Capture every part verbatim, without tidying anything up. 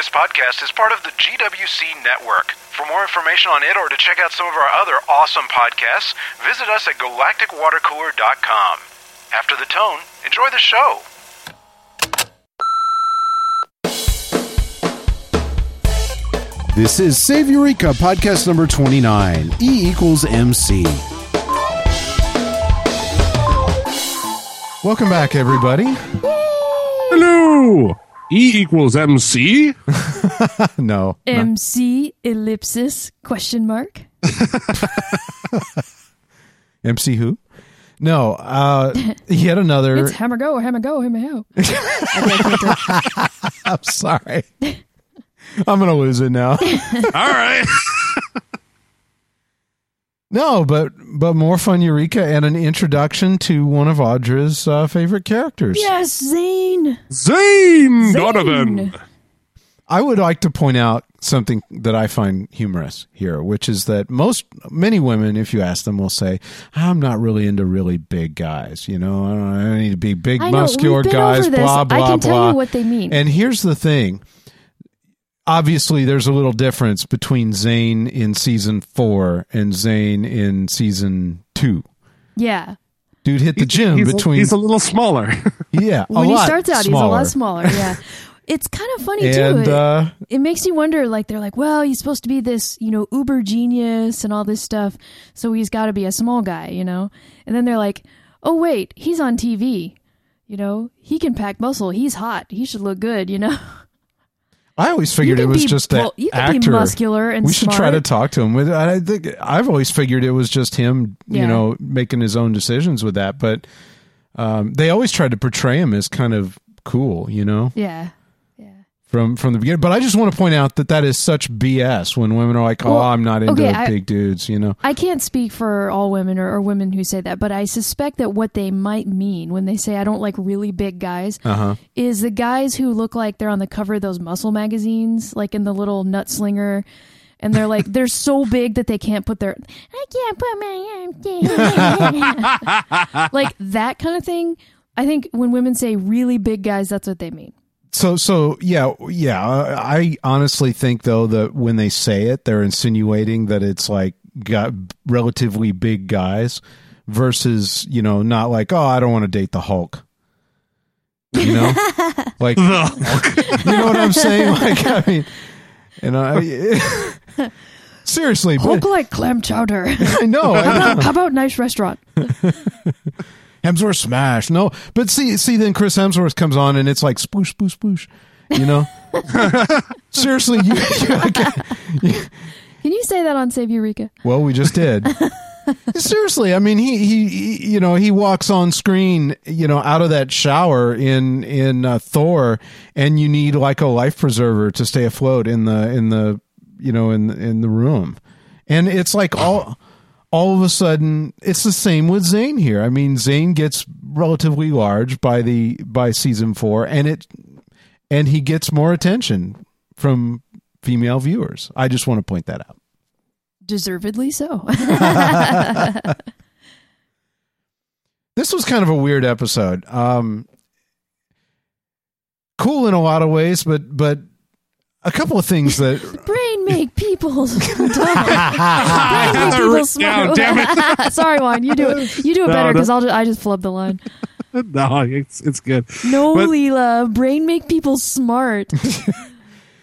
This podcast is part of the G W C Network. For more information on it or to check out some of our other awesome podcasts, visit us at galactic water cooler dot com. After the tone, enjoy the show. This is Save Eureka, podcast number twenty-nine, E equals M C. Welcome back, everybody. Hello! E equals M C? No. M C ellipsis question mark? M C who? No. Uh, yet another. It's hammer go, hammer go, hammer go. I'm sorry. I'm going to lose it now. All right. No, but but more fun Eureka and an introduction to one of Audra's uh, favorite characters. Yes, Zane. Zane. Zane Donovan. I would like to point out something that I find humorous here, which is that most, many women, if you ask them, will say, I'm not really into really big guys. You know, I don't, I don't need to be big, I know, muscular guys, blah, blah, blah. I can tell blah. you what they mean. And here's the thing. Obviously, there's a little difference between Zane in season four and Zane in season two. Yeah. Dude hit the gym he's, between... He's a little smaller. Yeah, a When lot he starts out, smaller. He's a lot smaller, yeah. It's kind of funny, and, too. It, uh, it makes you wonder, like, they're like, well, he's supposed to be this, you know, uber genius and all this stuff, so he's got to be a small guy, you know? And then they're like, oh, wait, he's on T V, you know? He can pack muscle. He's hot. He should look good, you know? I always figured it was be, just that well, you can actor. Be muscular and we should smart. Try to talk to him. I think I've always figured it was just him, yeah. you know, making his own decisions with that. But um, they always tried to portray him as kind of cool, you know. Yeah, yeah. From from the beginning. But I just want to point out that that is such B S when women are like, "Oh, well, I'm not into okay, I, big dudes," you know. I can't speak for all women or, or women who say that, but I suspect that what they might mean when they say I don't like really big guys uh-huh. is the guys who look like they're on the cover of those muscle magazines, like in the little Nutslinger, and they're like they're so big that they can't put their I can't put my arm like that kind of thing. I think when women say really big guys, that's what they mean. So, so yeah, yeah. I honestly think, though, that when they say it, they're insinuating that it's like got relatively big guys versus, you know, not like, oh, I don't want to date the Hulk. You know? Like, you know what I'm saying? Like, I mean, and I... Seriously. Hulk but, like clam chowder. I know. I know. How about, how about nice restaurant? Hemsworth smash. No, but see, see, then Chris Hemsworth comes on and it's like spoosh, spoosh, spoosh, you know? Seriously. You, you, okay. you, Can you say that on Save Eureka? Well, we just did. Seriously. I mean, he, he, he, you know, he walks on screen, you know, out of that shower in, in uh, Thor, and you need like a life preserver to stay afloat in the, in the, you know, in, in the room. And it's like all... all of a sudden, it's the same with Zane here. I mean, Zane gets relatively large by the by season four, and it and he gets more attention from female viewers. I just want to point that out. Deservedly so. This was kind of a weird episode. Um, cool in a lot of ways, but but a couple of things that brain make people dumb. Brain make people smart. Damn it. Sorry, Juan, you do it. You do it no, better because no. I'll just, I just flub the line. No, it's it's good. No, but, Leela, brain make people smart.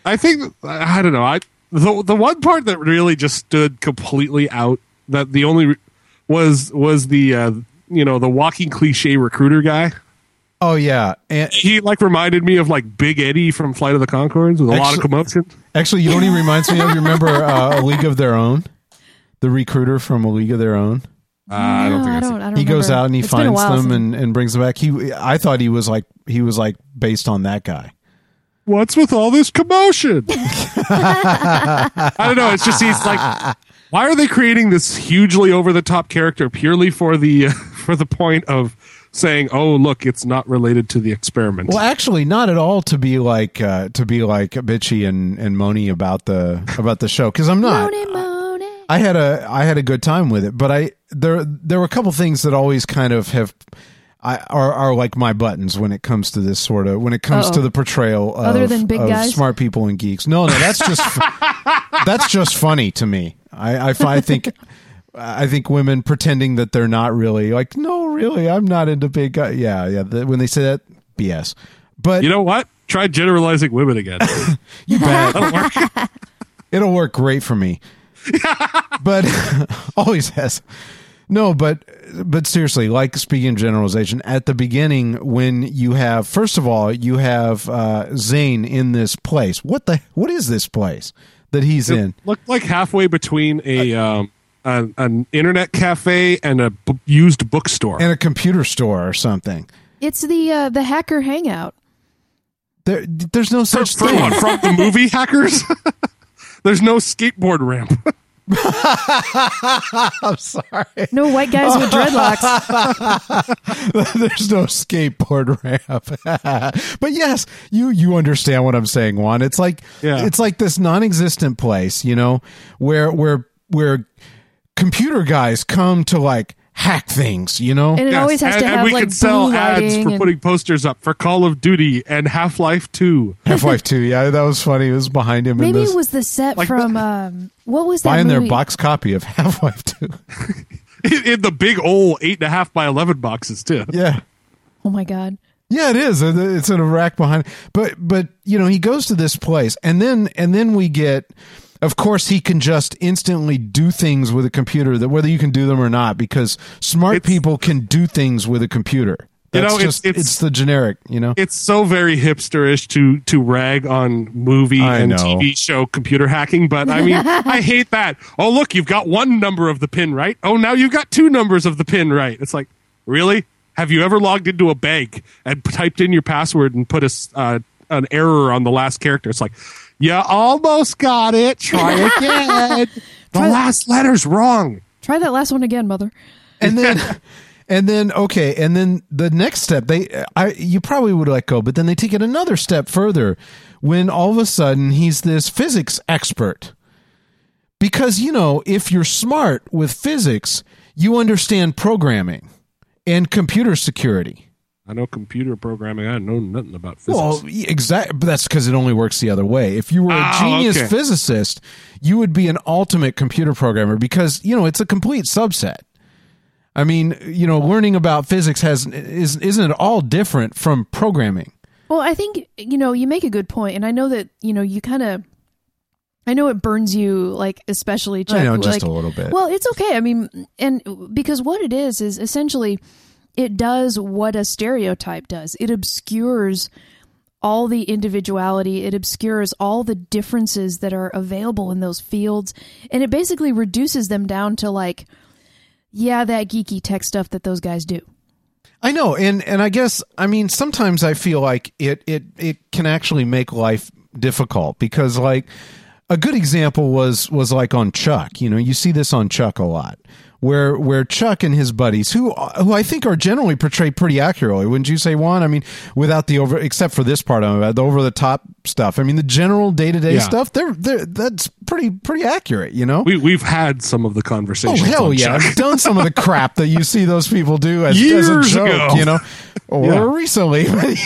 I think I don't know. I the the one part that really just stood completely out that the only was was the uh, you know the walking cliche recruiter guy. Oh yeah, and he like reminded me of like Big Eddie from Flight of the Conchords with a actually, lot of commotion. Actually, you know what he reminds me of? You remember uh, A League of Their Own? The recruiter from A League of Their Own. Uh, no, I don't think I, I, don't, I don't. He remember. Goes out and he it's finds while, them and, and brings them back. He, I thought he was like he was like based on that guy. What's with all this commotion? I don't know. It's just he's like, why are they creating this hugely over the top character purely for the uh, for the point of saying, oh, look, it's not related to the experiment. Well, actually, not at all to be like uh, to be like bitchy and, and moany about the about the show, because I'm not. Moany, moany. I had a I had a good time with it, but I there there were a couple things that always kind of have I are, are like my buttons when it comes to this sort of, when it comes Uh-oh. to the portrayal of, Other than big of guys? smart people and geeks. No, no, that's just that's just funny to me. I I, I think. I think women pretending that they're not really like, no, really, I'm not into big guy. Yeah, yeah. The, when they say that, B S. But you know what? Try generalizing women again. You bet. It'll work. It'll work great for me. But always has. No, but but seriously, like speaking of generalization, at the beginning when you have, first of all, you have uh, Zane in this place. What the? What is this place that he's it in? Looked like halfway between a. Uh, um, An, an internet cafe and a b- used bookstore and a computer store or something. It's the uh, the hacker hangout. There, there's no such for, thing for, from the movie Hackers. There's no skateboard ramp. I'm sorry. No white guys with dreadlocks. There's no skateboard ramp. But yes, you you understand what I'm saying, Juan. It's like yeah. it's like this non-existent place, you know, where where where. computer guys come to like hack things, you know? And it yes. always has and, to have and we like could sell ads for and... putting posters up for Call of Duty and Half-Life two. Half-Life two, yeah, that was funny. It was behind him. Maybe in this, it was the set like, from um, what was that buying movie? Their box copy of Half-Life two in, in the big old eight and a half by eleven boxes too. Yeah. Oh my god. Yeah, it is. It's in a rack behind. But but you know, he goes to this place, and then and then we get. Of course, he can just instantly do things with a computer, that whether you can do them or not, because smart it's, people can do things with a computer. That's you know, just, it's, it's, it's the generic, you know? It's so very hipsterish to to rag on movie I and know. T V show computer hacking, but I mean, I hate that. Oh, look, you've got one number of the pin right. Oh, now you've got two numbers of the pin right. It's like, really? Have you ever logged into a bank and typed in your password and put a, uh, an error on the last character? It's like... You almost got it. Try again. The Try last that. letter's wrong. Try that last one again, mother. And then, and then, okay. And then the next step, they, I, you probably would let go, but then they take it another step further when all of a sudden he's this physics expert. Because, you know, if you're smart with physics, you understand programming and computer security. I know computer programming. I know nothing about physics. Well, exactly. But that's because it only works the other way. If you were a oh, genius okay. physicist, you would be an ultimate computer programmer because, you know, it's a complete subset. I mean, you know, learning about physics has is, isn't at all different from programming. Well, I think, you know, you make a good point. And I know that, you know, you kind of... I know it burns you, like, especially... Chuck, I know, just like, a little bit. Well, it's okay. I mean, and because what it is is essentially... It does what a stereotype does. It obscures all the individuality. It obscures all the differences that are available in those fields. And it basically reduces them down to like, yeah, that geeky tech stuff that those guys do. I know. And, and I guess, I mean, sometimes I feel like it, it, it can actually make life difficult because like a good example was, was like on Chuck, you know, you see this on Chuck a lot. Where where Chuck and his buddies, who who I think are generally portrayed pretty accurately, wouldn't you say, Juan? I mean, without the over, except for this part of it, the over the top stuff. I mean, the general day to day stuff, they're, they're that's pretty pretty accurate, you know. We we've had some of the conversations. Oh hell on yeah, Chuck. I've done some of the crap that you see those people do as, Years as a joke, ago. you know, or yeah. recently, but,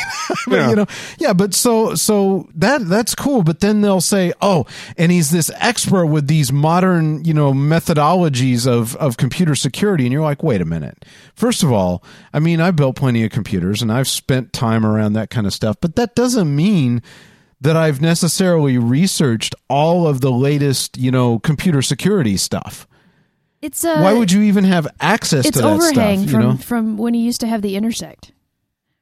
but, yeah. you know, yeah. But so so that that's cool. But then they'll say, oh, and he's this expert with these modern, you know, methodologies of of computer security, and you're like, wait a minute. First of all, I mean, I built plenty of computers and I've spent time around that kind of stuff, but that doesn't mean that I've necessarily researched all of the latest, you know, computer security stuff. It's uh, why would you even have access to that stuff? It's overhang from, you know? From when you used to have the Intersect.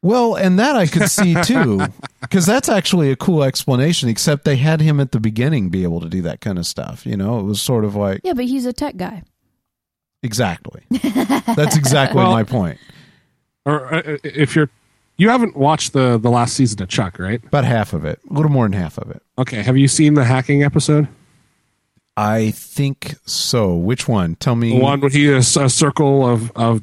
Well, and that I could see too, because that's actually a cool explanation, except they had him at the beginning be able to do that kind of stuff. You know, it was sort of like... Yeah, but he's a tech guy. Exactly. That's exactly well, my point. Or uh, if you're, you haven't watched the the last season of Chuck, right? About half of it, a little more than half of it. Okay. Have you seen the hacking episode? I think so. Which one? Tell me. The one where he is a circle of of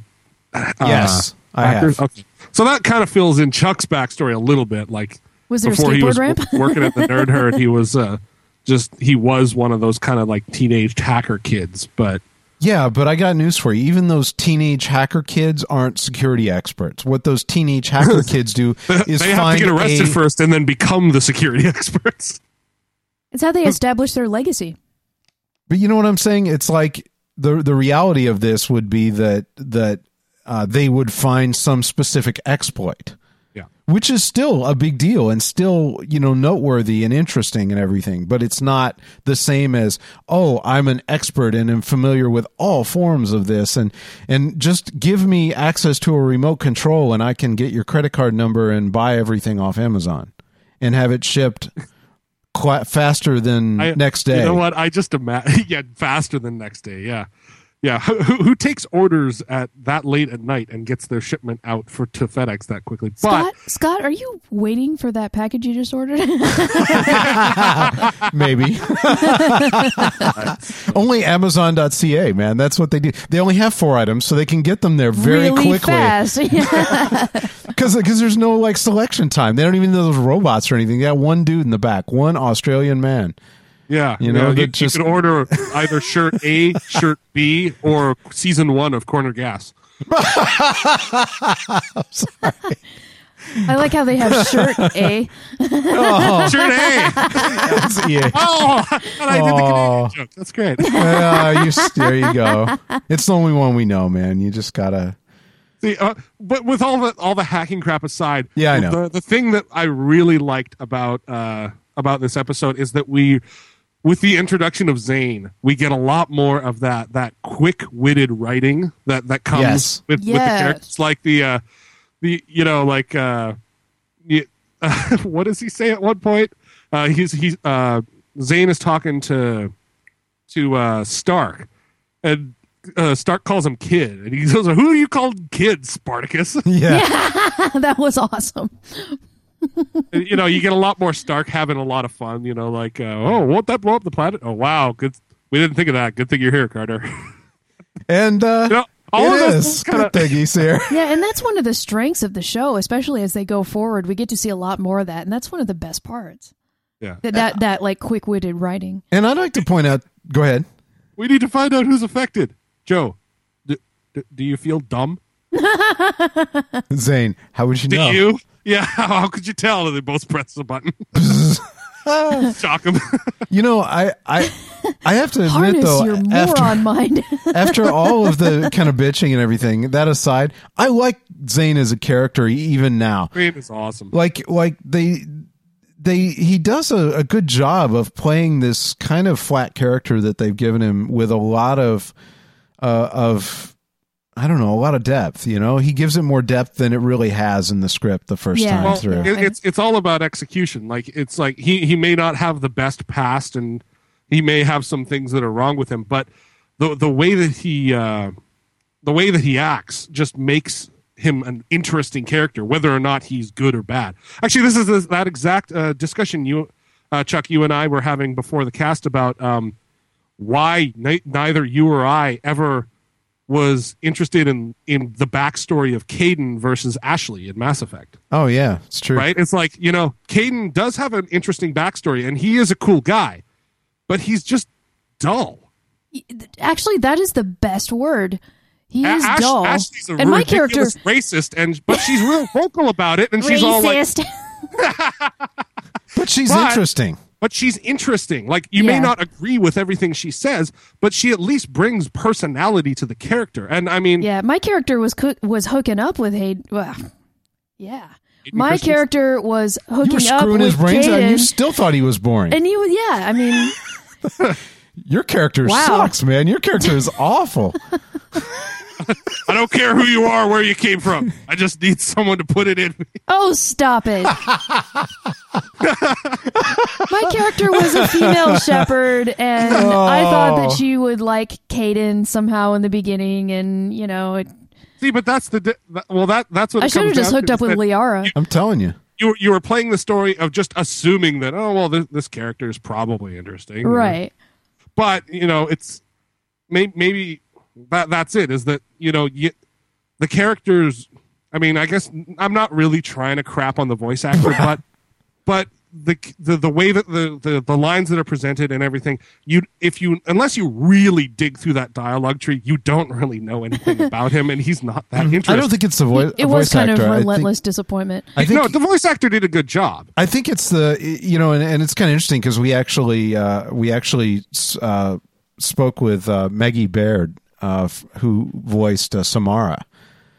uh, yes, I hackers. Have. Okay. So that kind of fills in Chuck's backstory a little bit. Like was there before a skateboard he was ramp? working at the Nerd Herd, he was uh, just he was one of those kind of like teenage hacker kids, but. Yeah, but I got news for you. Even those teenage hacker kids aren't security experts. What those teenage hacker kids do is they have to get arrested a... first and then become the security experts. It's how they establish their legacy. But you know what I'm saying? It's like the the reality of this would be that that uh, they would find some specific exploit. Yeah. Which is still a big deal and still, you know, noteworthy and interesting and everything, but it's not the same as, oh, I'm an expert and am familiar with all forms of this, and and just give me access to a remote control and I can get your credit card number and buy everything off Amazon and have it shipped qu- faster than I, next day. You know what? I just imagine, yeah, faster than next day, yeah. Yeah, who, who takes orders at that late at night and gets their shipment out for to FedEx that quickly? But, Scott, Scott, are you waiting for that package you just ordered? Maybe. Only Amazon dot c a, man. That's what they do. They only have four items, so they can get them there very really quickly. Fast. Because there's no like selection time. They don't even know those robots or anything. They got one dude in the back, one Australian man. Yeah, you know, yeah, you, just... you can order either shirt A, shirt B, or season one of Corner Gas. I'm sorry. I like how they have shirt A. Oh. Shirt A. That's E A. Oh, and I did the Canadian joke. That's great. Uh, you, there you go. It's the only one we know, man. You just gotta. See, uh, but with all the all the hacking crap aside, yeah, I know. The, the thing that I really liked about uh, about this episode is that we. With the introduction of Zane, we get a lot more of that that quick-witted writing that, that comes yes. with, yes. with the characters. Like the, uh, the you know, like, uh, you, uh, what does he say at one point? Uh, he's he's uh, Zane is talking to to uh, Stark, and uh, Stark calls him kid, and he goes, "Who are you called kid, Spartacus?" Yeah, yeah. That was awesome. You know, you get a lot more Stark having a lot of fun, you know, like, uh, oh, won't that blow up the planet? Oh, wow. Good. We didn't think of that. Good thing you're here, Carter. And uh, you know, all it of is. Kinda... Good thing he's here. Yeah, and that's one of the strengths of the show, especially as they go forward. We get to see a lot more of that, and that's one of the best parts. Yeah. That, that, that like, quick-witted writing. And I'd like to point out, go ahead. We need to find out who's affected. Joe, do, do you feel dumb? Zane, how would you do know? Do you? Yeah, how could you tell? They both press the button. Shock them. You know, I, I, I have to admit, though, your after, moron mind. After all of the kind of bitching and everything, that aside, I like Zane as a character even now. Zane is awesome. Like, like they, they, he does a, a good job of playing this kind of flat character that they've given him with a lot of, uh, of. I don't know, a lot of depth, you know? He gives it more depth than it really has in the script the first yeah. time well, through. It, it's it's all about execution. Like, it's like he, he may not have the best past and he may have some things that are wrong with him, but the the way that he uh, the way that he acts just makes him an interesting character, whether or not he's good or bad. Actually, this is this, that exact uh, discussion you, uh, Chuck, you and I were having before the cast about um, why ni- neither you or I ever... was interested in, in the backstory of Caden versus Ashley in Mass Effect. Oh, yeah, it's true. Right? It's like, you know, Caden does have an interesting backstory, and he is a cool guy, but he's just dull. Actually, that is the best word. He is Ash, dull. Ashley's a and my character racist, and but she's real vocal about it, and she's racist. all like... But she's but, interesting. But she's interesting. Like, you yeah. may not agree with everything she says, but she at least brings personality to the character. And I mean... Yeah, my character was co- was hooking up with Hayden. Well, yeah. Hayden my Christians. Character was hooking up with Hayden. You were screwing his brains out. You still thought he was boring. And he was... Yeah, I mean... Your character wow. sucks, man. Your character is awful. I don't care who you are, where you came from. I just need someone to put it in me. Oh, stop it. My character was a female shepherd, and oh. I thought that she would like Caden somehow in the beginning, and, you know. It, See, but that's the... Di- well, that that's what I should have just hooked up with Liara. You, I'm telling you. You you were playing the story of just assuming that, oh, well, this, this character is probably interesting. Right. Or, but, you know, it's... May, maybe... That that's it. Is that you know you, the characters? I mean, I guess I'm not really trying to crap on the voice actor, but but the the the way that the, the the lines that are presented and everything, you if you unless you really dig through that dialogue tree, you don't really know anything about him, and he's not that interesting. I don't think it's the voice. It was kind of relentless disappointment. I think, no, the voice actor did a good job. I think it's the you know, and, and it's kind of interesting because we actually uh, we actually uh, spoke with uh, Maggie Baird, uh, who voiced uh, Samara.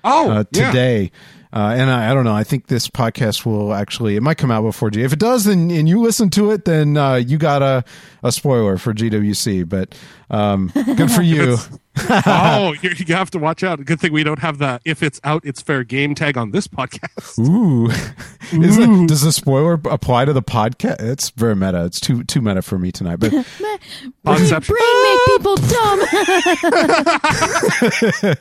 Oh, uh, today. Yeah. Uh, and I, I don't know. I think this podcast will actually, it might come out before G. If it does, then and you listen to it, then uh, you got a, a spoiler for G W C. But um, good for you. Oh, you have to watch out. Good thing we don't have that. If it's out, it's fair game tag on this podcast. Ooh, Ooh. Is it, does the spoiler apply to the podcast? It's very meta. It's too too meta for me tonight. But concept brain make people dumb.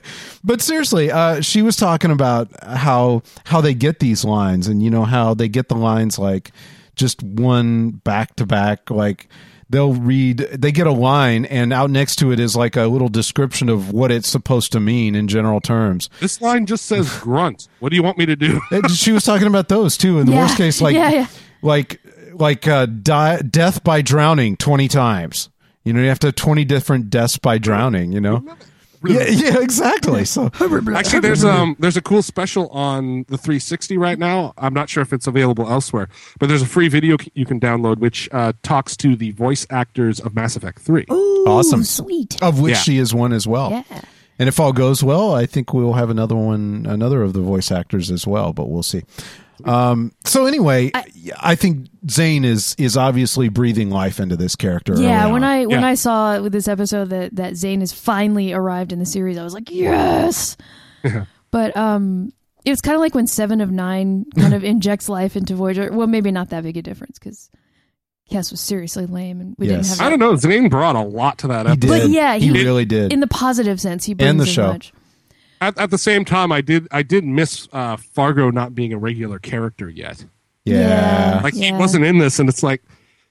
But seriously, uh, she was talking about how how they get these lines, and you know how they get the lines like just one back to back, like. They'll read, they get a line, and out next to it is like a little description of what it's supposed to mean in general terms. This line just says grunt. What do you want me to do? She was talking about those, too. In the yeah, worst case, like, yeah, yeah. like, like uh, die, death by drowning twenty times. You know, you have to have twenty different deaths by drowning, you know? Yeah, yeah, exactly. So actually, there's um, there's a cool special on the three sixty right now. I'm not sure if it's available elsewhere, but there's a free video c- you can download which uh, talks to the voice actors of Mass Effect three. Ooh, awesome, sweet. Of which yeah. she is one as well. Yeah. And if all goes well, I think we will have another one, another of the voice actors as well. But we'll see. Um, so anyway, I, I think Zane is is obviously breathing life into this character. Yeah, when on. I when yeah. I saw with this episode that, that Zane has finally arrived in the series, I was like, yes. Yeah. But um, it's kind of like when Seven of Nine kind of injects life into Voyager. Well, maybe not that big a difference because Cass was seriously lame, and we yes. didn't have. I don't know. Zane brought a lot to that episode. He did. But yeah, he, he really did in the positive sense. He brings and the show. Much. At, at the same time, I did I did miss uh, Fargo not being a regular character yet. Yeah, like yeah. he wasn't in this, and it's like,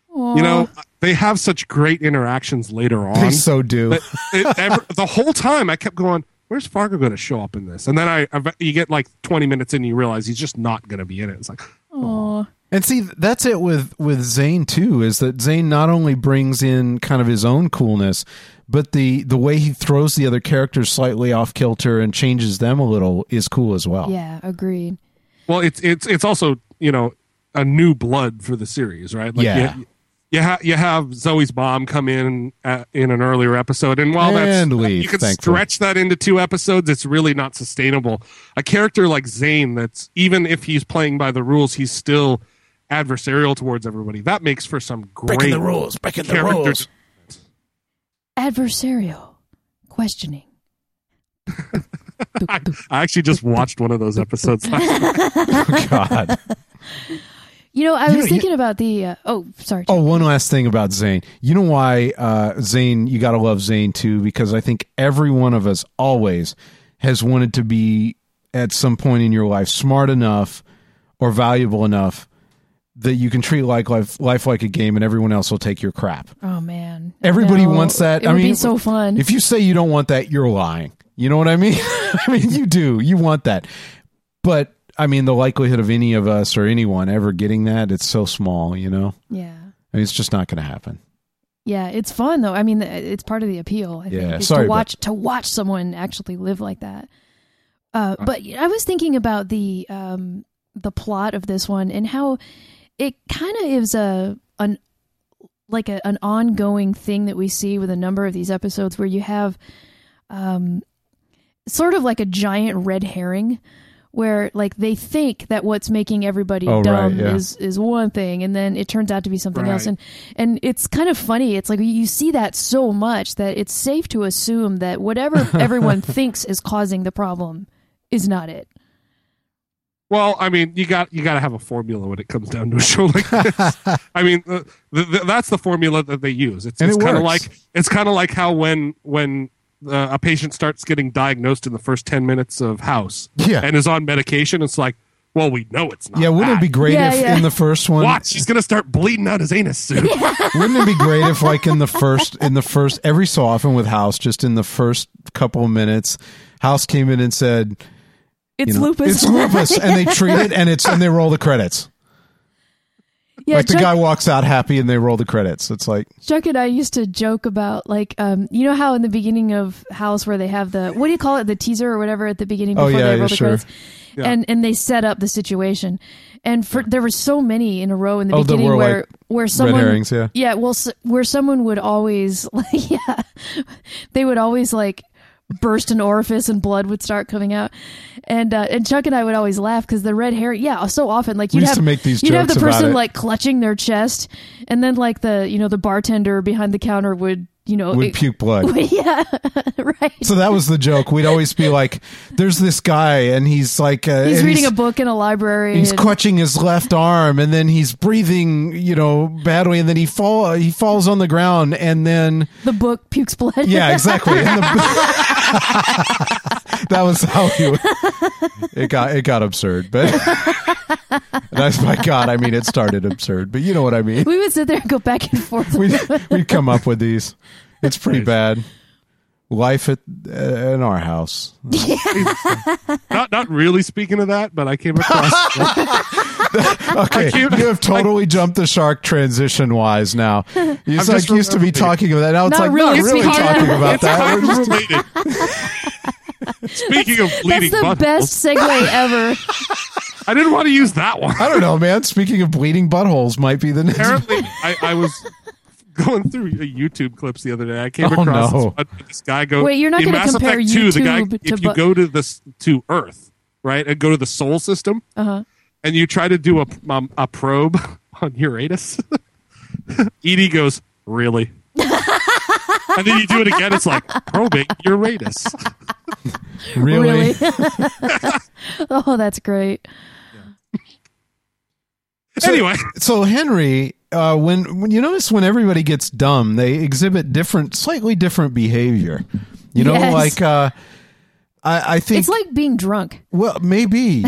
aww. You know, they have such great interactions later on. They so do. But it, ever, the whole time, I kept going, "Where's Fargo going to show up in this?" And then I, I you get like twenty minutes in, and you realize he's just not going to be in it. It's like, oh. And see, that's it with, with Zane, too, is that Zane not only brings in kind of his own coolness, but the, the way he throws the other characters slightly off kilter and changes them a little is cool as well. Yeah, agreed. Well, it's it's it's also, you know, a new blood for the series, right? Like yeah. You, you, ha- you have Zoe's mom come in uh, in an earlier episode, and while that's, and leave, you can thankfully. Stretch that into two episodes, it's really not sustainable. A character like Zane that's, even if he's playing by the rules, he's still adversarial towards everybody. That makes for some great breaking the rules, breaking the rules. Adversarial questioning. I, I actually just watched one of those episodes last night. Oh, God. You know, I was you know, thinking you, about the. Uh, oh, sorry. Chuck. Oh, one last thing about Zane. You know why uh, Zane? You gotta love Zane too, because I think every one of us always has wanted to be at some point in your life smart enough or valuable enough that you can treat like life, life like a game, and everyone else will take your crap. Oh man, everybody no. wants that. It I would mean, be so fun. If you say you don't want that, you're lying. You know what I mean? I mean, you do. You want that, but I mean, the likelihood of any of us or anyone ever getting that, it's so small. You know? Yeah. I mean, it's just not going to happen. Yeah, it's fun though. I mean, it's part of the appeal. I think, yeah. Sorry, to watch but- to watch someone actually live like that. Uh, but I was thinking about the um, the plot of this one and how. It kind of is a an like a, an ongoing thing that we see with a number of these episodes where you have um, sort of like a giant red herring where like they think that what's making everybody oh, dumb right, yeah. is, is one thing, and then it turns out to be something right. else. And, and it's kind of funny. It's like you see that so much that it's safe to assume that whatever everyone thinks is causing the problem is not it. Well, I mean, you got you got to have a formula when it comes down to a show like this. I mean, the, the, that's the formula that they use. It's, it's it kind of like it's kind of like how when when uh, a patient starts getting diagnosed in the first ten minutes of House, yeah. and is on medication, it's like, well, we know it's not. Yeah, wouldn't that. It be great yeah, if yeah. in the first one, watch, he's gonna start bleeding out his anus soon. Wouldn't it be great if, like, in the first in the first every so often with House, just in the first couple of minutes, House came in and said. It's you know, lupus. It's lupus, and they treat it, and it's and they roll the credits. Yeah, like Chuck, the guy walks out happy and they roll the credits. It's like Chuck and I used to joke about like um, you know how in the beginning of House where they have the what do you call it the teaser or whatever at the beginning before oh, yeah, they roll yeah, the sure. credits, yeah. and and they set up the situation. And for, there were so many in a row in the oh, beginning were, where, like, where someone, red herrings, yeah. yeah, well, where someone would always, like, yeah, they would always like burst an orifice and blood would start coming out. And, uh, and Chuck and I would always laugh because the red hair, yeah, so often, like you'd have, to make these you'd have the person like clutching their chest and then like the, you know, the bartender behind the counter would, you know, would it, puke blood. Yeah, right. So that was the joke. We'd always be like, "There's this guy, and he's like, uh, he's reading he's, a book in a library. And he's and... clutching his left arm, and then he's breathing, you know, badly, and then he fall, he falls on the ground, and then the book pukes blood. Yeah, exactly. And the book... that was how he would... it got it got absurd, but that's my God. I mean, it started absurd, but you know what I mean. We would sit there and go back and forth. We'd, we'd come up with these. It's pretty bad. Life at uh, in our house. Yeah. Not not really speaking of that, but I came across. Okay, I you have totally I, jumped the shark transition wise. Now you like just used to be talking about that. Now it's not like really not really talking about it's that. We're just bleeding. Speaking that's, of bleeding, that's the buttholes. Best segue ever. I didn't want to use that one. I don't know, man. Speaking of bleeding buttholes, might be the next. Apparently, I, I was. Going through YouTube clips the other day, I came oh, across no. this, this guy go. Wait, you're not going to compare Effect two, YouTube the guy, to. If you bu- go to the to Earth, right, and go to the Sol system, uh-huh. and you try to do a um, a probe on Uranus, Edie goes really, and then you do it again. It's like probing Uranus. Really? really? Oh, that's great. Yeah. So, anyway, so Henry. Uh, when, when you notice when everybody gets dumb, they exhibit different, slightly different behavior. You know, yes. like uh, I, I think it's like being drunk. Well, maybe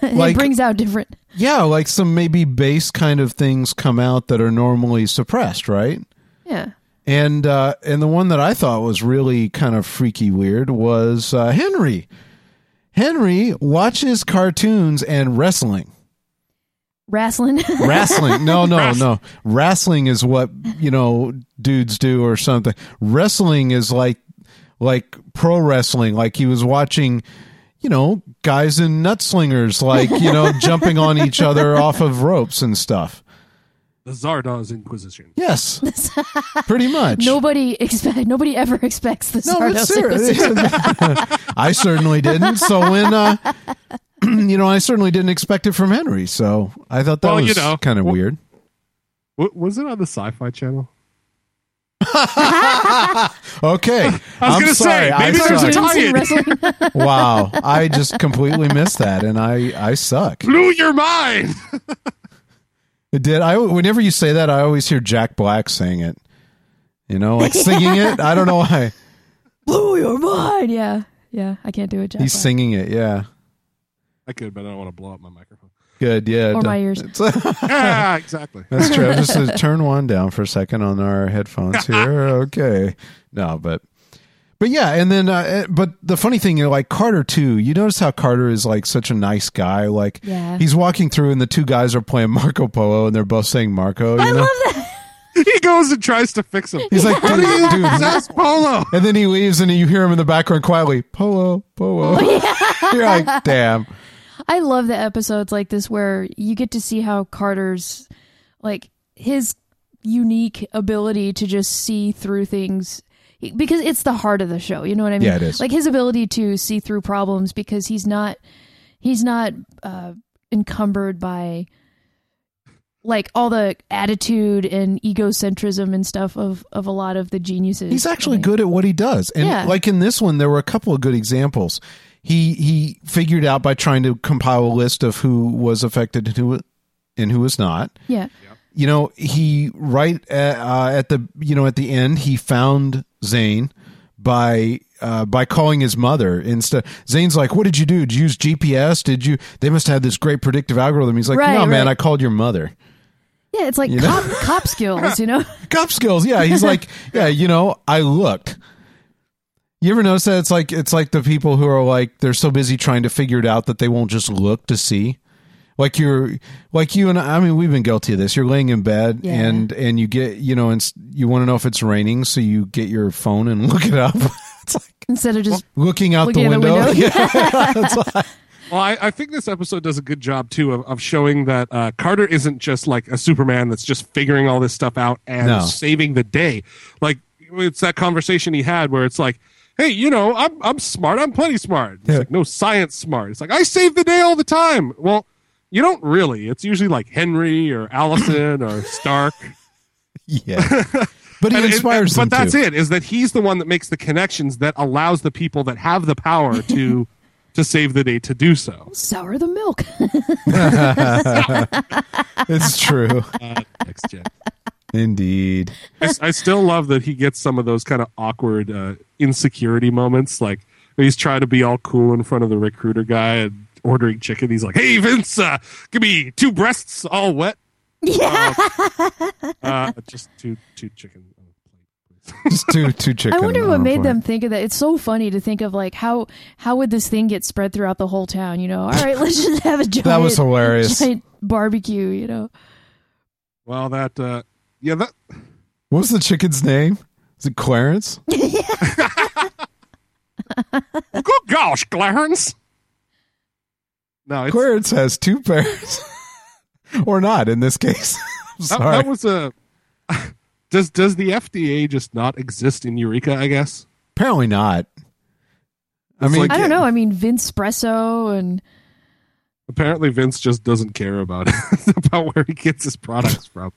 like, it brings out different. Yeah, like some maybe base kind of things come out that are normally suppressed, right? Yeah. And uh, and the one that I thought was really kind of freaky weird was uh, Henry. Henry watches cartoons and wrestling. Wrestling, wrestling. No, no, no. Wrestling is what you know dudes do or something. Wrestling is like like pro wrestling. Like he was watching, you know, guys in nutslingers, like you know, jumping on each other off of ropes and stuff. The Zardoz Inquisition. Yes, pretty much. Nobody expect. Nobody ever expects the no, Zardoz ser- Inquisition. I certainly didn't. So when. Uh, You know, I certainly didn't expect it from Henry, so I thought that well, was you know, kind of w- weird. W- was it on the Sci-Fi Channel? Okay. I was going to say, maybe there's a tie-in. Wow. I just completely missed that, and I, I suck. Blew your mind! It did. I, whenever you say that, I always hear Jack Black saying it. You know, like singing it. I don't know why. Blew your mind! Yeah. Yeah, I can't do it, Jack He's Black. Singing it, yeah. I could, but I don't want to blow up my microphone. Good, yeah. Or my ears. Yeah, exactly. That's true. I'm just going to turn one down for a second on our headphones here. Okay. No, but, but yeah, and then, uh, but the funny thing, you know, like Carter too, you notice how Carter is like such a nice guy. Like yeah. he's walking through and the two guys are playing Marco Polo and they're both saying Marco. You I know? love that. He goes and tries to fix him. He's yeah. like, dude, dude. That's Polo. And then he leaves and you hear him in the background quietly, Polo, Polo. Oh, yeah. You're like, damn. I love the episodes like this where you get to see how Carter's, like, his unique ability to just see through things, because it's the heart of the show, you know what I mean? Yeah, it is. Like, his ability to see through problems because he's not, he's not uh, encumbered by, like, all the attitude and egocentrism and stuff of, of a lot of the geniuses. He's actually good at what he does. And, yeah. like, in this one, there were a couple of good examples. He he figured out by trying to compile a list of who was affected and who and who was not. Yeah, yep. You know, he right at, uh, at the you know at the end he found Zane by uh, by calling his mother instead. Zane's like, "What did you do? Did you use G P S? Did you? They must have this great predictive algorithm." He's like, right, "No, right. man, I called your mother." Yeah, it's like you cop, cop skills, you know. Cop skills. Yeah, he's like, yeah, you know, I looked. You ever notice that it's like it's like the people who are like they're so busy trying to figure it out that they won't just look to see. Like you're, like you and I, I mean, we've been guilty of this. You're laying in bed yeah. and, and you get, you know, and you want to know if it's raining. So you get your phone and look it up. It's like, instead of just looking out the window. window. Yeah. It's like, well, I, I think this episode does a good job, too, of, of showing that uh, Carter isn't just like a Superman that's just figuring all this stuff out and no. saving the day. Like, it's that conversation he had where it's like, hey, you know, I'm I'm smart. I'm plenty smart. It's yeah. like, no, science smart. It's like, I save the day all the time. Well, you don't really. It's usually like Henry or Allison or Stark. Yeah. But he and, inspires and, and, them But that's too. It, is that he's the one that makes the connections that allows the people that have the power to... to save the day to do so. Sour the milk. It's true. Uh, next gen. Indeed. I, I still love that he gets some of those kind of awkward uh, insecurity moments, like when he's trying to be all cool in front of the recruiter guy and ordering chicken. He's like, hey, Vince, uh, give me two breasts all wet. Yeah. Uh, uh, just two two chicken. Just two, two chicken. I wonder what made them think of that. It's so funny to think of, like, how how would this thing get spread throughout the whole town? You know, all right, let's just have a giant, that was hilarious. Giant barbecue. You know, well, that uh, yeah, that what was the chicken's name? Is it Clarence? Good gosh, Clarence! No, it's... Clarence has two pairs, or not in this case. I'm sorry. That, that was a. Does does the F D A just not exist in Eureka, I guess? Apparently not. I mean, like, I don't know. I mean, Vince Spresso and... Apparently Vince just doesn't care about it, about where he gets his products from.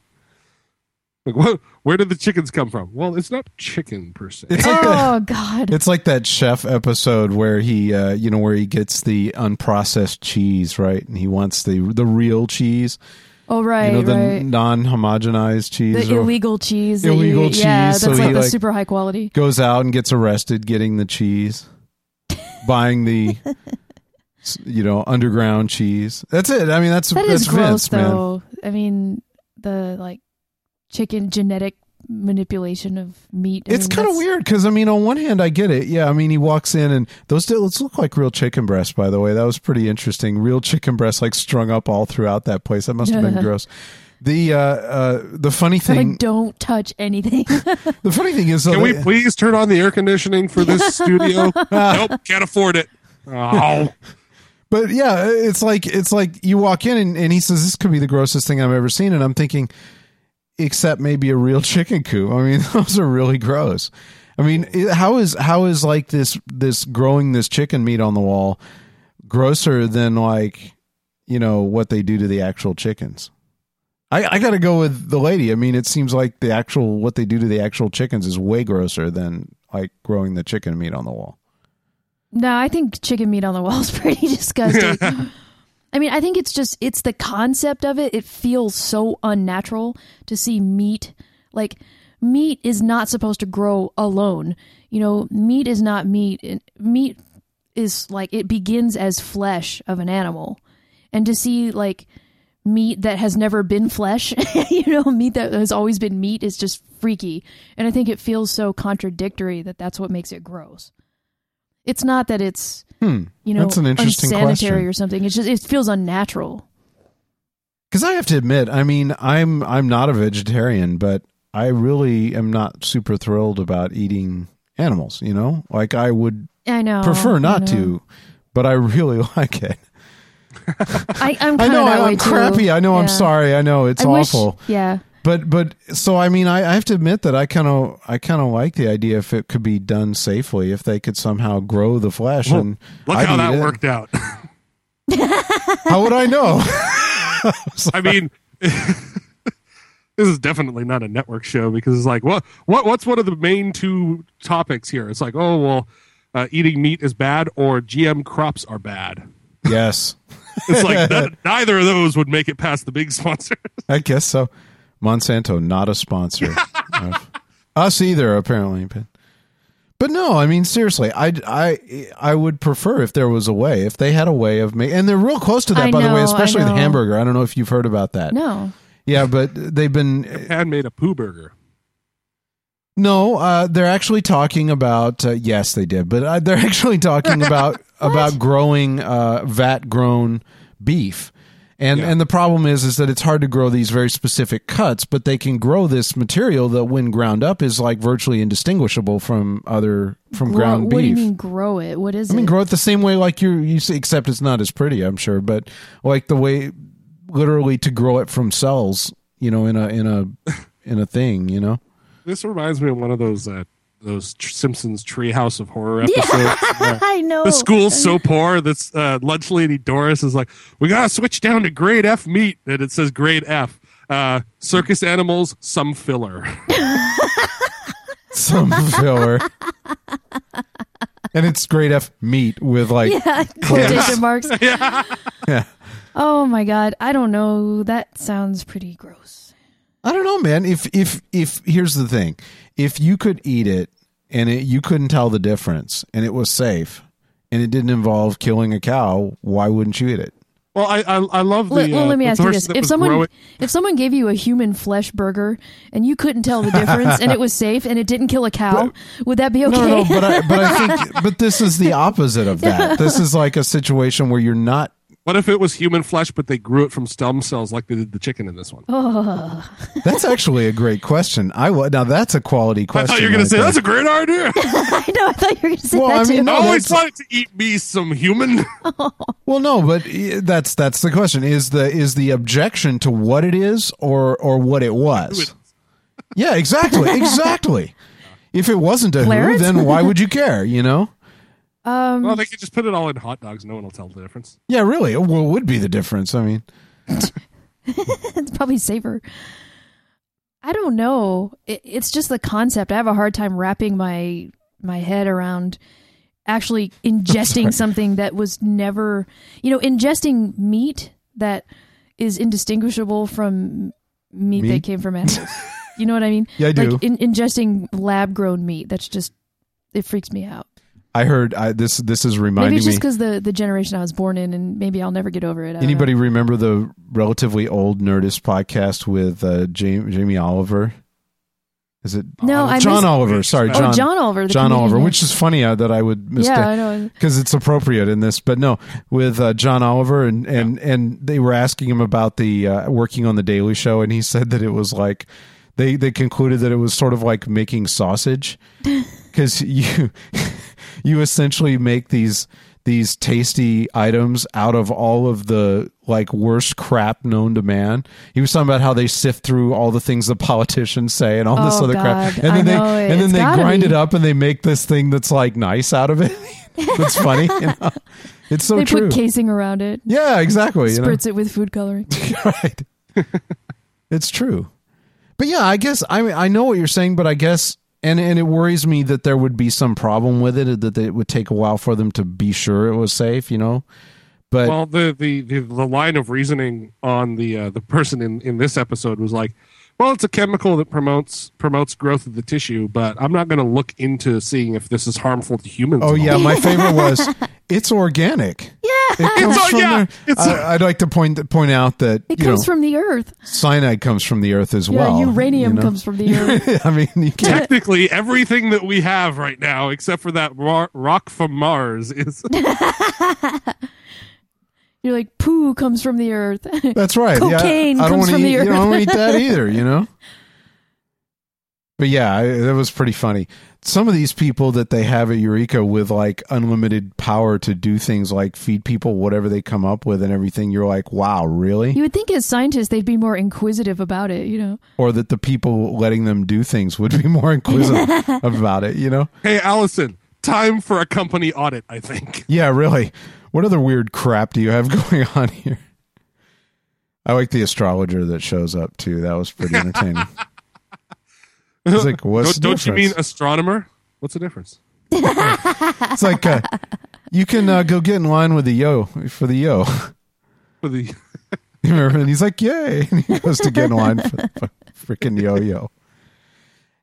Like, what, where did the chickens come from? Well, it's not chicken, per se. It's like oh, that, God. It's like that chef episode where he, uh, you know, where he gets the unprocessed cheese, right? And he wants the the real cheese. Oh, right, you know, the right. non-homogenized cheese. The illegal cheese. Illegal you, cheese. Yeah, that's so like the like super high quality. Goes out and gets arrested getting the cheese, buying the, you know, underground cheese. That's it. I mean, that's That that's is gross, Vince, though. Man. I mean, the, like, chicken genetic manipulation of meat. I it's kind of weird because, I mean, on one hand, I get it. Yeah, I mean, he walks in and those let's look like real chicken breasts, by the way. That was pretty interesting. Real chicken breasts, like, strung up all throughout that place. That must have been gross. The uh, uh, the funny thing... Like, don't touch anything. The funny thing is... Though, Can we they, please turn on the air conditioning for this studio? Nope, can't afford it. Oh. But, yeah, it's like, it's like you walk in and, and he says, this could be the grossest thing I've ever seen. And I'm thinking... Except maybe a real chicken coop. I mean, those are really gross. I mean, it, how is how is like this this growing this chicken meat on the wall grosser than, like, you know, what they do to the actual chickens? I, I got to go with the lady. I mean, it seems like the actual what they do to the actual chickens is way grosser than, like, growing the chicken meat on the wall. No, I think chicken meat on the wall is pretty disgusting. I mean, I think it's just, it's the concept of it. It feels so unnatural to see meat. Like, meat is not supposed to grow alone. You know, meat is not meat. And meat is, like, it begins as flesh of an animal. And to see, like, meat that has never been flesh, you know, meat that has always been meat is just freaky. And I think it feels so contradictory that that's what makes it gross. It's not that it's... Hmm. You know, that's an interesting unsanitary question. Or something. It's just it feels unnatural. Because I have to admit, I mean, I'm I'm not a vegetarian, but I really am not super thrilled about eating animals. You know, like I would. I know, prefer not to, but I really like it. I, I'm kind I know of that I'm way crappy. Too. I know yeah. I'm sorry. I know it's I awful. Wish, yeah. But but so I mean I, I have to admit that I kind of I kind of like the idea if it could be done safely, if they could somehow grow the flesh. Well, and look I'd how that it. Worked out. How would I know? I mean, this is definitely not a network show because it's like what what what's one of the main two topics here? It's like oh well, uh, eating meat is bad or G M crops are bad. Yes, it's like that, neither of those would make it past the big sponsors. I guess so. Monsanto, not a sponsor of us either, apparently. But, but no, I mean, seriously, I, I, I would prefer if there was a way, if they had a way of making, and they're real close to that, I by know, the way, especially the hamburger. I don't know if you've heard about that. No. Yeah, but they've been... Japan made a poo burger. No, uh, they're actually talking about, uh, yes, they did, but uh, they're actually talking about, about growing uh, vat-grown beef. And yeah. and the problem is is that it's hard to grow these very specific cuts, but they can grow this material that when ground up is like virtually indistinguishable from other from grow, ground beef. What do you mean grow it? What is I it? I mean grow it the same way like you you see, except it's not as pretty, I'm sure, but like the way literally to grow it from cells, you know, in a in a in a thing, you know. This reminds me of one of those uh, those Simpsons Treehouse of Horror episodes. Yeah, I know. The school's so poor that uh, lunch lady Doris is like, we got to switch down to grade F meat. And it says grade F. Uh, circus animals, some filler. Some filler. And it's grade F meat with like... Yeah, quotation marks. Yeah. Yeah. Oh my God. I don't know. That sounds pretty gross. I don't know, man. If if if here's the thing, if you could eat it and it, you couldn't tell the difference, and it was safe, and it didn't involve killing a cow, why wouldn't you eat it? Well, I I, I love the. Well, well, let me uh, ask you this: if someone growing- if someone gave you a human flesh burger and you couldn't tell the difference, and it was safe, and it didn't kill a cow, but, would that be okay? No, no. But I, but I think but this is the opposite of that. This is like a situation where you're not. What if it was human flesh, but they grew it from stem cells like they did the chicken in this one? Oh. That's actually a great question. I Now, that's a quality question. I thought you were going right to say, there. That's a great idea. I know, I thought you were going to say well, that, I mean, too. I always wanted to eat me some human. Well, no, but that's that's the question. Is the is the objection to what it is or, or what it was? Yeah, exactly, exactly. If it wasn't a Clarence? Who, then why would you care, you know? Um, well, they could just put it all in hot dogs. No one will tell the difference. Yeah, really. What would be the difference? I mean, it's probably safer. I don't know. It, it's just the concept. I have a hard time wrapping my my head around actually ingesting something that was never, you know, ingesting meat that is indistinguishable from meat, meat? that came from animals. You know what I mean? Yeah, I do. Like in, ingesting lab grown meat. That's just it freaks me out. I heard I, this. This is reminding me. Maybe it's just because the, the generation I was born in, and maybe I'll never get over it. I Anybody remember the relatively old Nerdist podcast with uh, Jamie, Jamie Oliver? Is it no? Oliver? I John Oliver. Sorry, John. Oh, John Oliver. The John comedian. Oliver, which is funny uh, that I would mistake. Yeah, I know, because it's appropriate in this. But no, with uh, John Oliver, and and, yeah. and they were asking him about the uh, working on The Daily Show, and he said that it was like they they concluded that it was sort of like making sausage, because you. You essentially make these these tasty items out of all of the like worst crap known to man. He was talking about how they sift through all the things the politicians say and all this oh, other God. crap, and then I they and then they grind be. it up and they make this thing that's like nice out of it. That's funny. You know? It's so they true. They put casing around it. Yeah, exactly. Spritz you know? it with food coloring. Right. It's true. But yeah, I guess I mean I know what you're saying, but I guess. And and it worries me that there would be some problem with it, that it would take a while for them to be sure it was safe, you know. But well, the the, the, the line of reasoning on the uh, the person in, in this episode was like, well, it's a chemical that promotes promotes growth of the tissue, but I'm not going to look into seeing if this is harmful to humans. Oh yeah, my favorite was it's organic. Yeah, it comes it's, from yeah, the, it's, I, I'd like to point point out that it you comes know, from the earth. Cyanide comes from the earth as yeah, well. Uranium you know? comes from the earth. I mean, you can't. Technically, everything that we have right now, except for that rock from Mars, is. You're like, poo comes from the earth. That's right. Cocaine yeah, I, I comes from eat, the earth. You don't want to eat that either, you know? But yeah, that was pretty funny. Some of these people that they have at Eureka with like unlimited power to do things like feed people whatever they come up with and everything, you're like, wow, really? You would think as scientists they'd be more inquisitive about it, you know? Or that the people letting them do things would be more inquisitive about it, you know? Hey, Allison, time for a company audit, I think. Yeah, really. What other weird crap do you have going on here? I like the astrologer that shows up, too. That was pretty entertaining. I was like, what's don't, the difference? Don't you mean astronomer? What's the difference? It's like, uh, you can uh, go get in line with the yo, for the yo. For the... And he's like, yay. And he goes to get in line for the freaking yo-yo.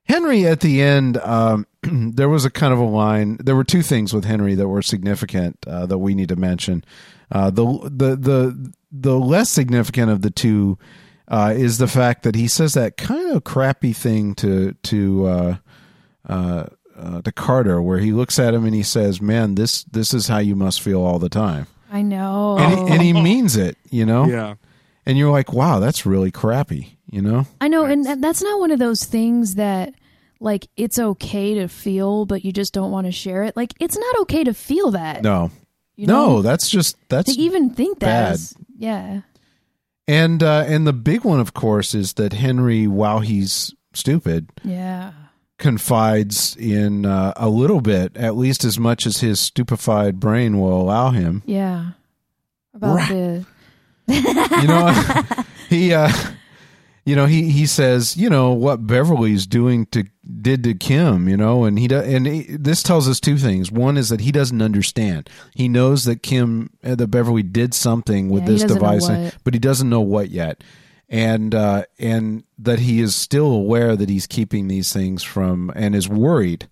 Henry, at the end, um, there was a kind of a line. There were two things with Henry that were significant uh, that we need to mention. Uh, the the the the less significant of the two uh, is the fact that he says that kind of crappy thing to to uh, uh, uh, to Carter, where he looks at him and he says, "Man, this this is how you must feel all the time." I know, and he, and he means it, you know. Yeah. and you're like, wow, that's really crappy, you know? I know, right. And that's not one of those things that, like, it's okay to feel, but you just don't want to share it. Like, it's not okay to feel that. No. You know? No, that's just, that's to even think that is, yeah. And, uh, and the big one, of course, is that Henry, while he's stupid, yeah, confides in uh, a little bit, at least as much as his stupefied brain will allow him. Yeah. About right. the... You know, he, uh, you know, he, he says, you know, what Beverly's doing to did to Kim, you know, and he does, and he, this tells us two things. One is that he doesn't understand. He knows that Kim, uh, that Beverly did something with yeah, this device, and, but he doesn't know what yet, and uh, and that he is still aware that he's keeping these things from, and is worried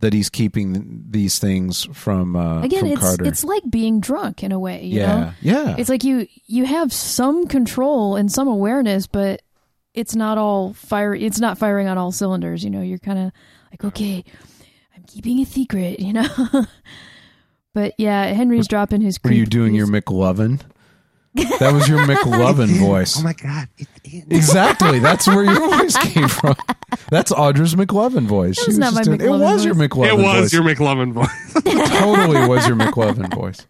that he's keeping these things from uh, again. From it's Carter. It's like being drunk in a way. You yeah, know? yeah. It's like you you have some control and some awareness, but it's not all fire. It's not firing on all cylinders. You know, you're kind of like, okay, I'm keeping a secret. You know, but yeah, Henry's dropping his. Were you doing your McLovin? That was your McLovin voice. Oh my god! It is. Exactly. That's where your voice came from. That's Audra's McLovin voice. It was, was not my doing, McLovin. It was voice. Your McLovin. It was voice. Your McLovin voice. Totally was your McLovin voice.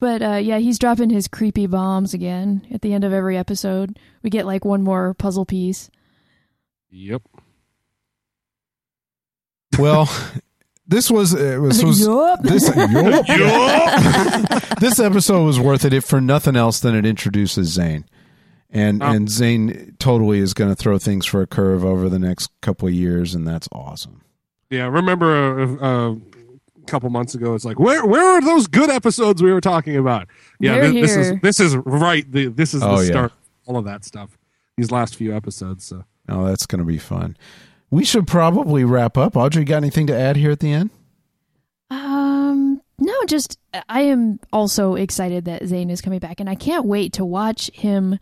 But uh, yeah, he's dropping his creepy bombs again at the end of every episode. We get like one more puzzle piece. Yep. Well. This was, it was, was yup. this, yup. Yup. This episode was worth it if for nothing else than it introduces Zane. And um, and Zane totally is going to throw things for a curve over the next couple of years, and that's awesome. Yeah, I remember a, a couple months ago, it's like, where where are those good episodes we were talking about? Yeah, th- this is this is right. The, this is oh, the start yeah. of all of that stuff, these last few episodes. So. Oh, that's going to be fun. We should probably wrap up. Audrey, got anything to add here at the end? Um, no, just I am also excited that Zane is coming back, and I can't wait to watch him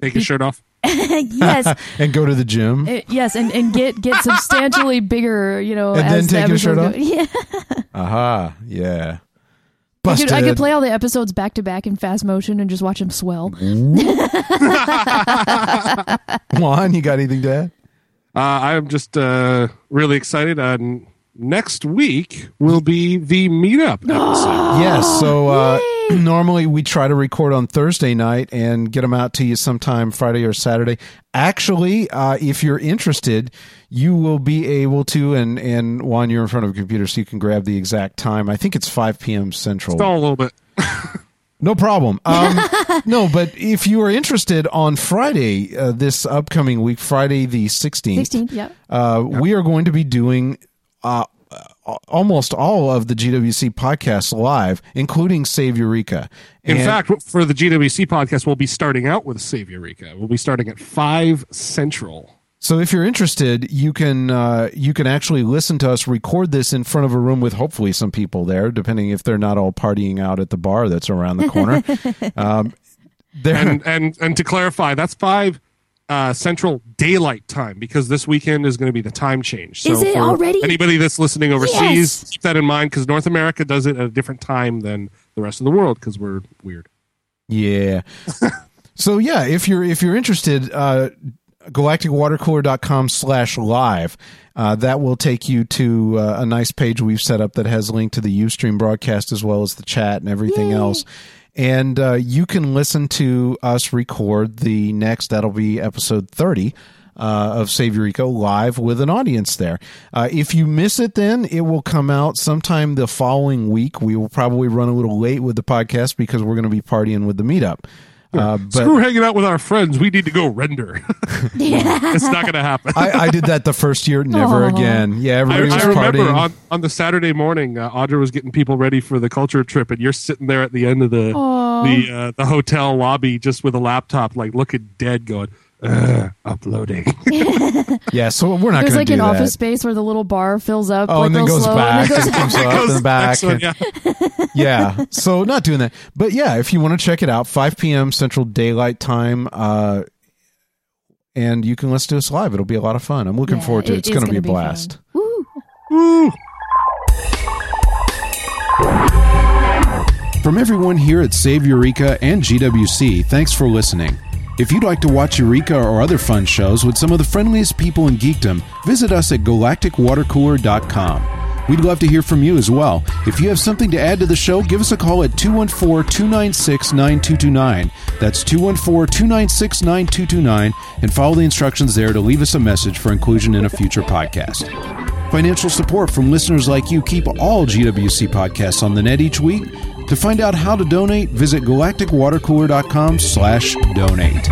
take be- his shirt off. Yes, and go to the gym. Uh, yes, and, and get get substantially bigger. You know, and as then take the his shirt goes. Off. Yeah. Aha. Uh-huh. Yeah. Busted. I could, I could play all the episodes back to back in fast motion and just watch him swell. Juan, you got anything to add? Uh, I'm just uh, really excited. Uh, next week will be the meetup episode. Yes. So uh, normally we try to record on Thursday night and get them out to you sometime Friday or Saturday. Actually, uh, if you're interested, you will be able to, and, and Juan, you're in front of a computer, so you can grab the exact time. I think it's five p.m. Central. Stall a little bit. No problem. Um, no, but if you are interested, on Friday, uh, this upcoming week, Friday the sixteenth, sixteenth yeah. uh, yep. we are going to be doing uh, almost all of the G W C podcasts live, including Save Eureka. And in fact, for the G W C podcast, we'll be starting out with Save Eureka. We'll be starting at five Central. So if you're interested, you can uh, you can actually listen to us record this in front of a room with hopefully some people there, depending if they're not all partying out at the bar that's around the corner. um, and, and and to clarify, that's five uh, Central Daylight Time, because this weekend is going to be the time change. So is it for already? Anybody that's listening overseas, yes. keep that in mind, because North America does it at a different time than the rest of the world, because we're weird. Yeah. So yeah, if you're if you're interested. Uh, galactic water cooler dot com slash live. Uh, that will take you to uh, a nice page we've set up that has a link to the Ustream broadcast as well as the chat and everything Yay. else. And uh, you can listen to us record the next, that'll be episode thirty uh, of Save Eureka live with an audience there. Uh, if you miss it, then it will come out sometime the following week. We will probably run a little late with the podcast because we're going to be partying with the meetup. Uh, but, Screw hanging out with our friends. We need to go render. It's not going to happen. I, I did that the first year. Never Aww. again. Yeah, everybody I, was I remember partying. On, on the Saturday morning, uh, Audra was getting people ready for the culture trip, and you're sitting there at the end of the Aww. the uh, the hotel lobby just with a laptop, like looking dead, going, Uh, uploading. Yeah, so we're not going to do that. There's like an office space where the little bar fills up. Oh, like and then goes back and, and comes up and back. And, yeah. yeah, so not doing that. But yeah, if you want to check it out, five p.m. Central Daylight Time, uh, and you can listen to us live. It'll be a lot of fun. I'm looking yeah, forward to it. It's, it's going to be a blast. Woo! Woo! From everyone here at Save Eureka and G W C, thanks for listening. If you'd like to watch Eureka or other fun shows with some of the friendliest people in geekdom, visit us at galactic water cooler dot com. We'd love to hear from you as well. If you have something to add to the show, give us a call at two one four, two nine six, nine two two nine. That's two one four, two nine six, nine two two nine, and follow the instructions there to leave us a message for inclusion in a future podcast. Financial support from listeners like you keep all G W C podcasts on the net each week. To find out how to donate, visit galactic water cooler dot com slash donate.